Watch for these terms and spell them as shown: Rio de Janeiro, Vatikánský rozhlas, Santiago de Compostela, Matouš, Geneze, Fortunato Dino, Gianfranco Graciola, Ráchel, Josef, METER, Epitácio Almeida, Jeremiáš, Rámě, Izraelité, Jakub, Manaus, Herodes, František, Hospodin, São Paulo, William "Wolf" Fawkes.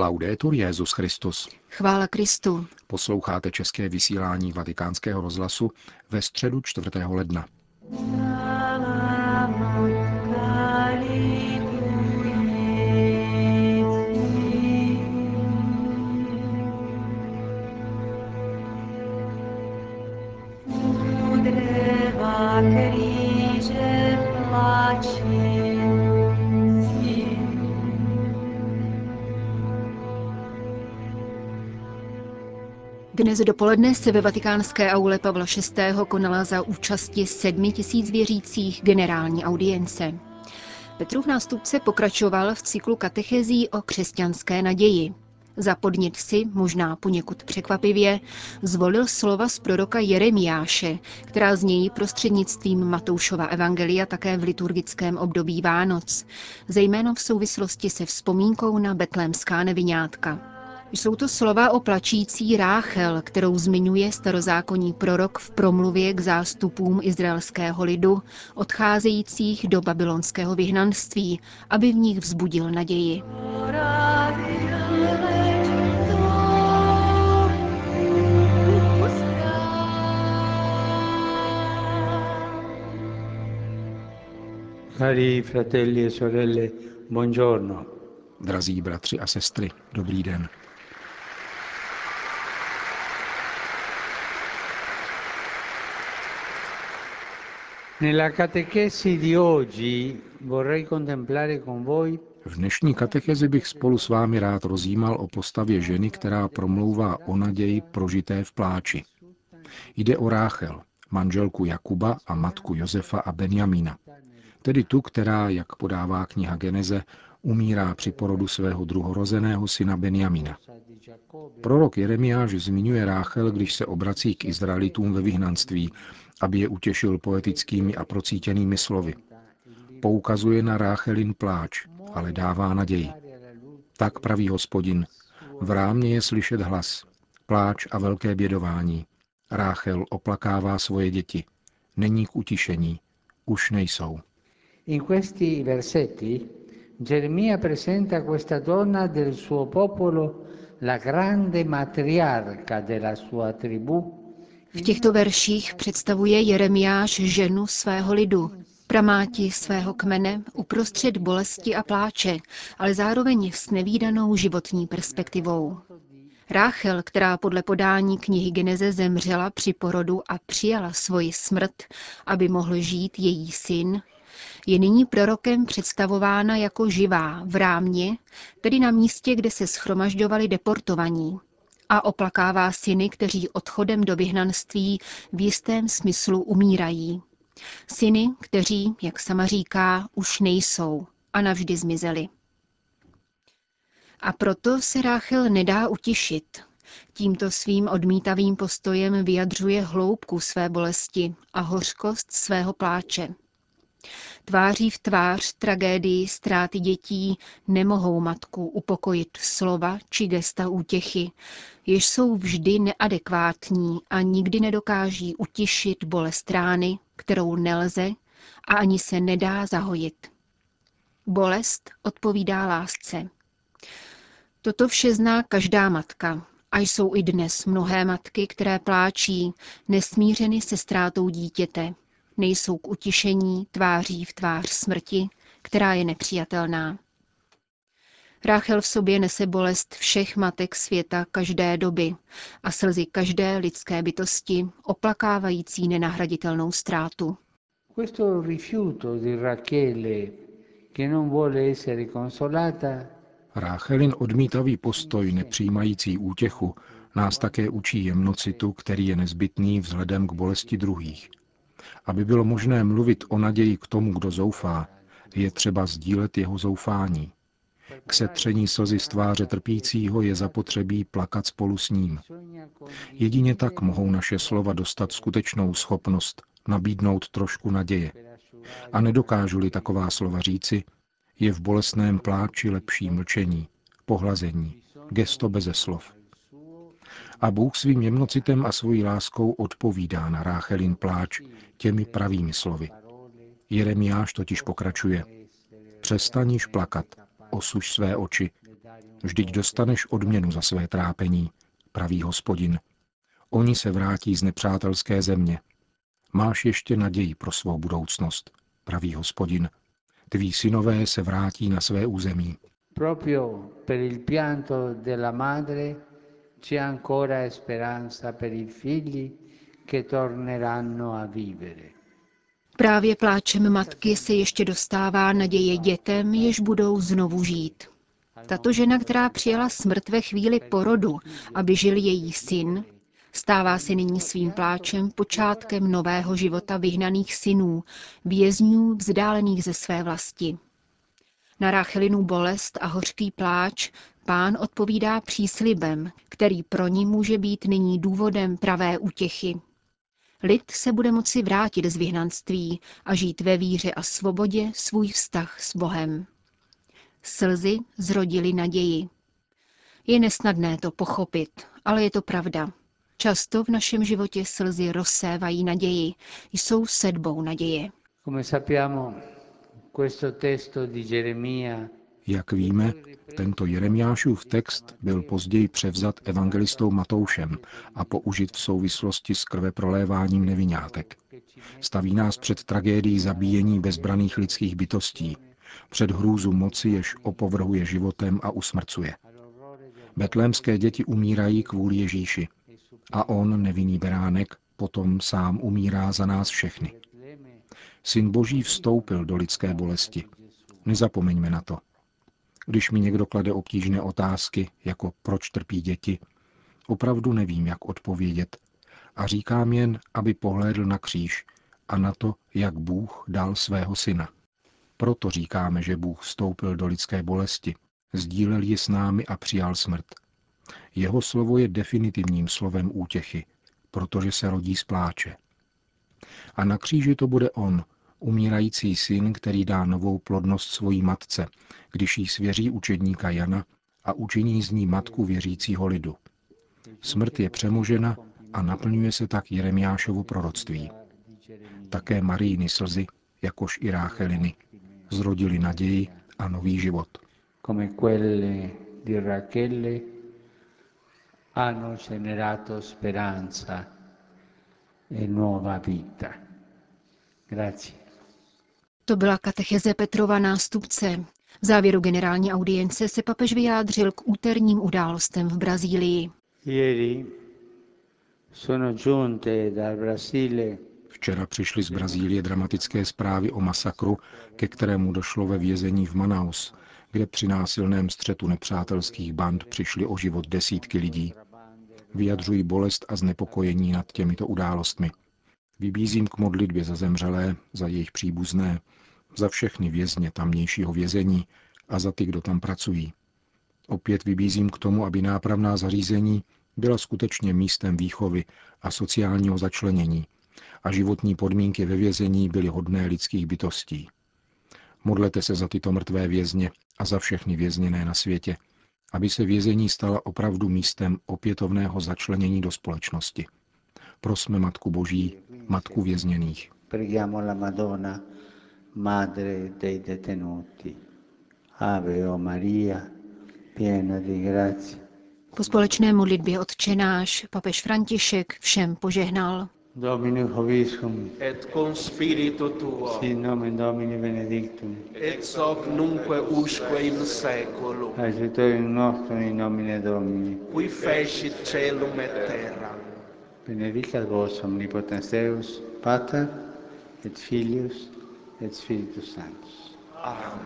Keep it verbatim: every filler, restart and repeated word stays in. Laudetur Jesus Christus. Chvála Kristu. Posloucháte české vysílání Vatikánského rozhlasu ve středu čtvrtého ledna. Dnes dopoledne se ve vatikánské aule Pavla šestého konala za účasti sedmi tisíc věřících generální audience. Petrův nástupce pokračoval v cyklu katechezí o křesťanské naději. Za podnět si, možná poněkud překvapivě, zvolil slova z proroka Jeremiáše, která znějí prostřednictvím Matoušova evangelia také v liturgickém období Vánoc, zejména v souvislosti se vzpomínkou na betlémská neviňátka. Jsou to slova o plačící Ráchel, kterou zmiňuje starozákonní prorok v promluvě k zástupům izraelského lidu, odcházejících do babylonského vyhnanství, aby v nich vzbudil naději. Cari fratelli e sorelle, buongiorno. Drazí bratři a sestry, dobrý den. V dnešní katechezi bych spolu s vámi rád rozjímal o postavě ženy, která promlouvá o naději prožité v pláči. Jde o Ráchel, manželku Jakuba a matku Josefa a Benjamína, tedy tu, která, jak podává kniha Geneze, umírá při porodu svého druhorozeného syna Benjamína. Prorok Jeremiáš zmiňuje Ráchel, když se obrací k Izraelitům ve vyhnanství, aby je utěšil poetickými a procítěnými slovy. Poukazuje na Ráchelin pláč, ale dává naději. Tak praví Hospodin, v Rámě je slyšet hlas, pláč a velké bědování. Ráchel oplakává svoje děti. Není k utišení, už nejsou. In questi versetti Geremia presenta questa donna del suo popolo, la grande matriarca della sua tribù. V těchto verších představuje Jeremiáš ženu svého lidu, pramáti svého kmene, uprostřed bolesti a pláče, ale zároveň s nevídanou životní perspektivou. Ráchel, která podle podání knihy Geneze zemřela při porodu a přijala svoji smrt, aby mohl žít její syn, je nyní prorokem představována jako živá v Rámě, tedy na místě, kde se shromažďovali deportovaní, a oplakává syny, kteří odchodem do vyhnanství v jistém smyslu umírají. Syny, kteří, jak sama říká, už nejsou a navždy zmizeli. A proto se Ráchel nedá utěšit. Tímto svým odmítavým postojem vyjadřuje hloubku své bolesti a hořkost svého pláče. Tváří v tvář tragédii ztráty dětí nemohou matku upokojit slova či gesta útěchy, jež jsou vždy neadekvátní a nikdy nedokáží utišit bolest rány, kterou nelze a ani se nedá zahojit. Bolest odpovídá lásce. Toto vše zná každá matka a jsou i dnes mnohé matky, které pláčí, nesmířeny se ztrátou dítěte. Nejsou k utišení tváří v tvář smrti, která je nepřijatelná. Ráchel v sobě nese bolest všech matek světa každé doby a slzy každé lidské bytosti, oplakávající nenahraditelnou ztrátu. Questo rifiuto di Rachele che non vuole essere consolata. Ráchelin odmítavý postoj nepřijímající útěchu nás také učí jemnocitu, který je nezbytný vzhledem k bolesti druhých. Aby bylo možné mluvit o naději k tomu, kdo zoufá, je třeba sdílet jeho zoufání. K setření slzy z tváře trpícího je zapotřebí plakat spolu s ním. Jedině tak mohou naše slova dostat skutečnou schopnost nabídnout trošku naděje. A nedokážu-li taková slova říci, je v bolestném pláči lepší mlčení, pohlazení, gesto beze slov. A Bůh svým jemnocitem a svojí láskou odpovídá na Ráchelin pláč těmi pravými slovy. Jeremiáš totiž pokračuje. Přestaň již plakat, osuš své oči, Vždyť dostaneš odměnu za své trápení, praví Hospodin. Oni se vrátí z nepřátelské země. Máš ještě naději pro svou budoucnost, praví Hospodin. Tví synové se vrátí na své území. Proprio per il pianto della madre c'è ancora speranza per i figli che torneranno a vivere. Právě pláčem matky se ještě dostává naděje dětem, jež budou znovu žít. Tato žena, která přijala smrt ve chvíli porodu, aby žil její syn, stává se nyní svým pláčem počátkem nového života vyhnaných synů, vězňů vzdálených ze své vlasti. Na Ráchelinu bolest a hořký pláč Pán odpovídá příslibem, který pro ní může být nyní důvodem pravé útěchy. Lid se bude moci vrátit z vyhnanství a žít ve víře a svobodě svůj vztah s Bohem. Slzy zrodily naději. Je nesnadné to pochopit, ale je to pravda. Často v našem životě slzy rozsévají naději, jsou sedbou naděje. Jak víme, tento Jeremiášův text byl později převzat evangelistou Matoušem a použit v souvislosti s krveproléváním nevinátek. Staví nás před tragédií zabíjení bezbranných lidských bytostí, před hrůzu moci, jež opovrhuje životem a usmrcuje. Betlémské děti umírají kvůli Ježíši a on, nevinný beránek, potom sám umírá za nás všechny. Syn Boží vstoupil do lidské bolesti. Nezapomeňme na to. Když mi někdo klade obtížné otázky, jako proč trpí děti, opravdu nevím, jak odpovědět. A říkám jen, aby pohlédl na kříž a na to, jak Bůh dal svého syna. Proto říkáme, že Bůh vstoupil do lidské bolesti, sdílel ji s námi a přijal smrt. Jeho slovo je definitivním slovem útěchy, protože se rodí z pláče. A na kříži to bude on, umírající syn, který dá novou plodnost svojí matce, když jí svěří učedníka Jana a učiní z ní matku věřícího lidu. Smrt je přemožena a naplňuje se tak Jeremiášovo proroctví. Také Marijiny slzy, jakož i Rácheliny, zrodily naději a nový život. Come quelle di Rachele hanno generato speranza e nuova vita. Grazie. To byla katecheze Petrova nástupce. V závěru generální audience se papež vyjádřil k úterním událostem v Brazílii. Včera přišly z Brazílie dramatické zprávy o masakru, ke kterému došlo ve vězení v Manaus, kde při násilném střetu nepřátelských band přišly o život desítky lidí. Vyjadřují bolest a znepokojení nad těmito událostmi. Vybízím k modlitbě za zemřelé, za jejich příbuzné, za všechny vězně tamnějšího vězení a za ty, kdo tam pracují. Opět vybízím k tomu, aby nápravná zařízení byla skutečně místem výchovy a sociálního začlenění a životní podmínky ve vězení byly hodné lidských bytostí. Modlete se za tyto mrtvé vězně a za všechny vězněné na světě, aby se vězení stala opravdu místem opětovného začlenění do společnosti. Prosme Matku Boží, Matku vězněných. Preghiamo la Madonna, Madre dei detenuti. Ave o Maria, piena di grazie. Po společné modlitbě Otče náš papež František všem požehnal. Dominus vobiscum et cum spiritu tuo. Sin nomen Domini benedictum. Ex hoc nunque usque in seculum. Aiutorium nostrum in nomine Domini. Qui fecit celum et terra. Benedicat vos omnipotens Deus, Pater, et Filius, et Spiritus Sanctus. Amen.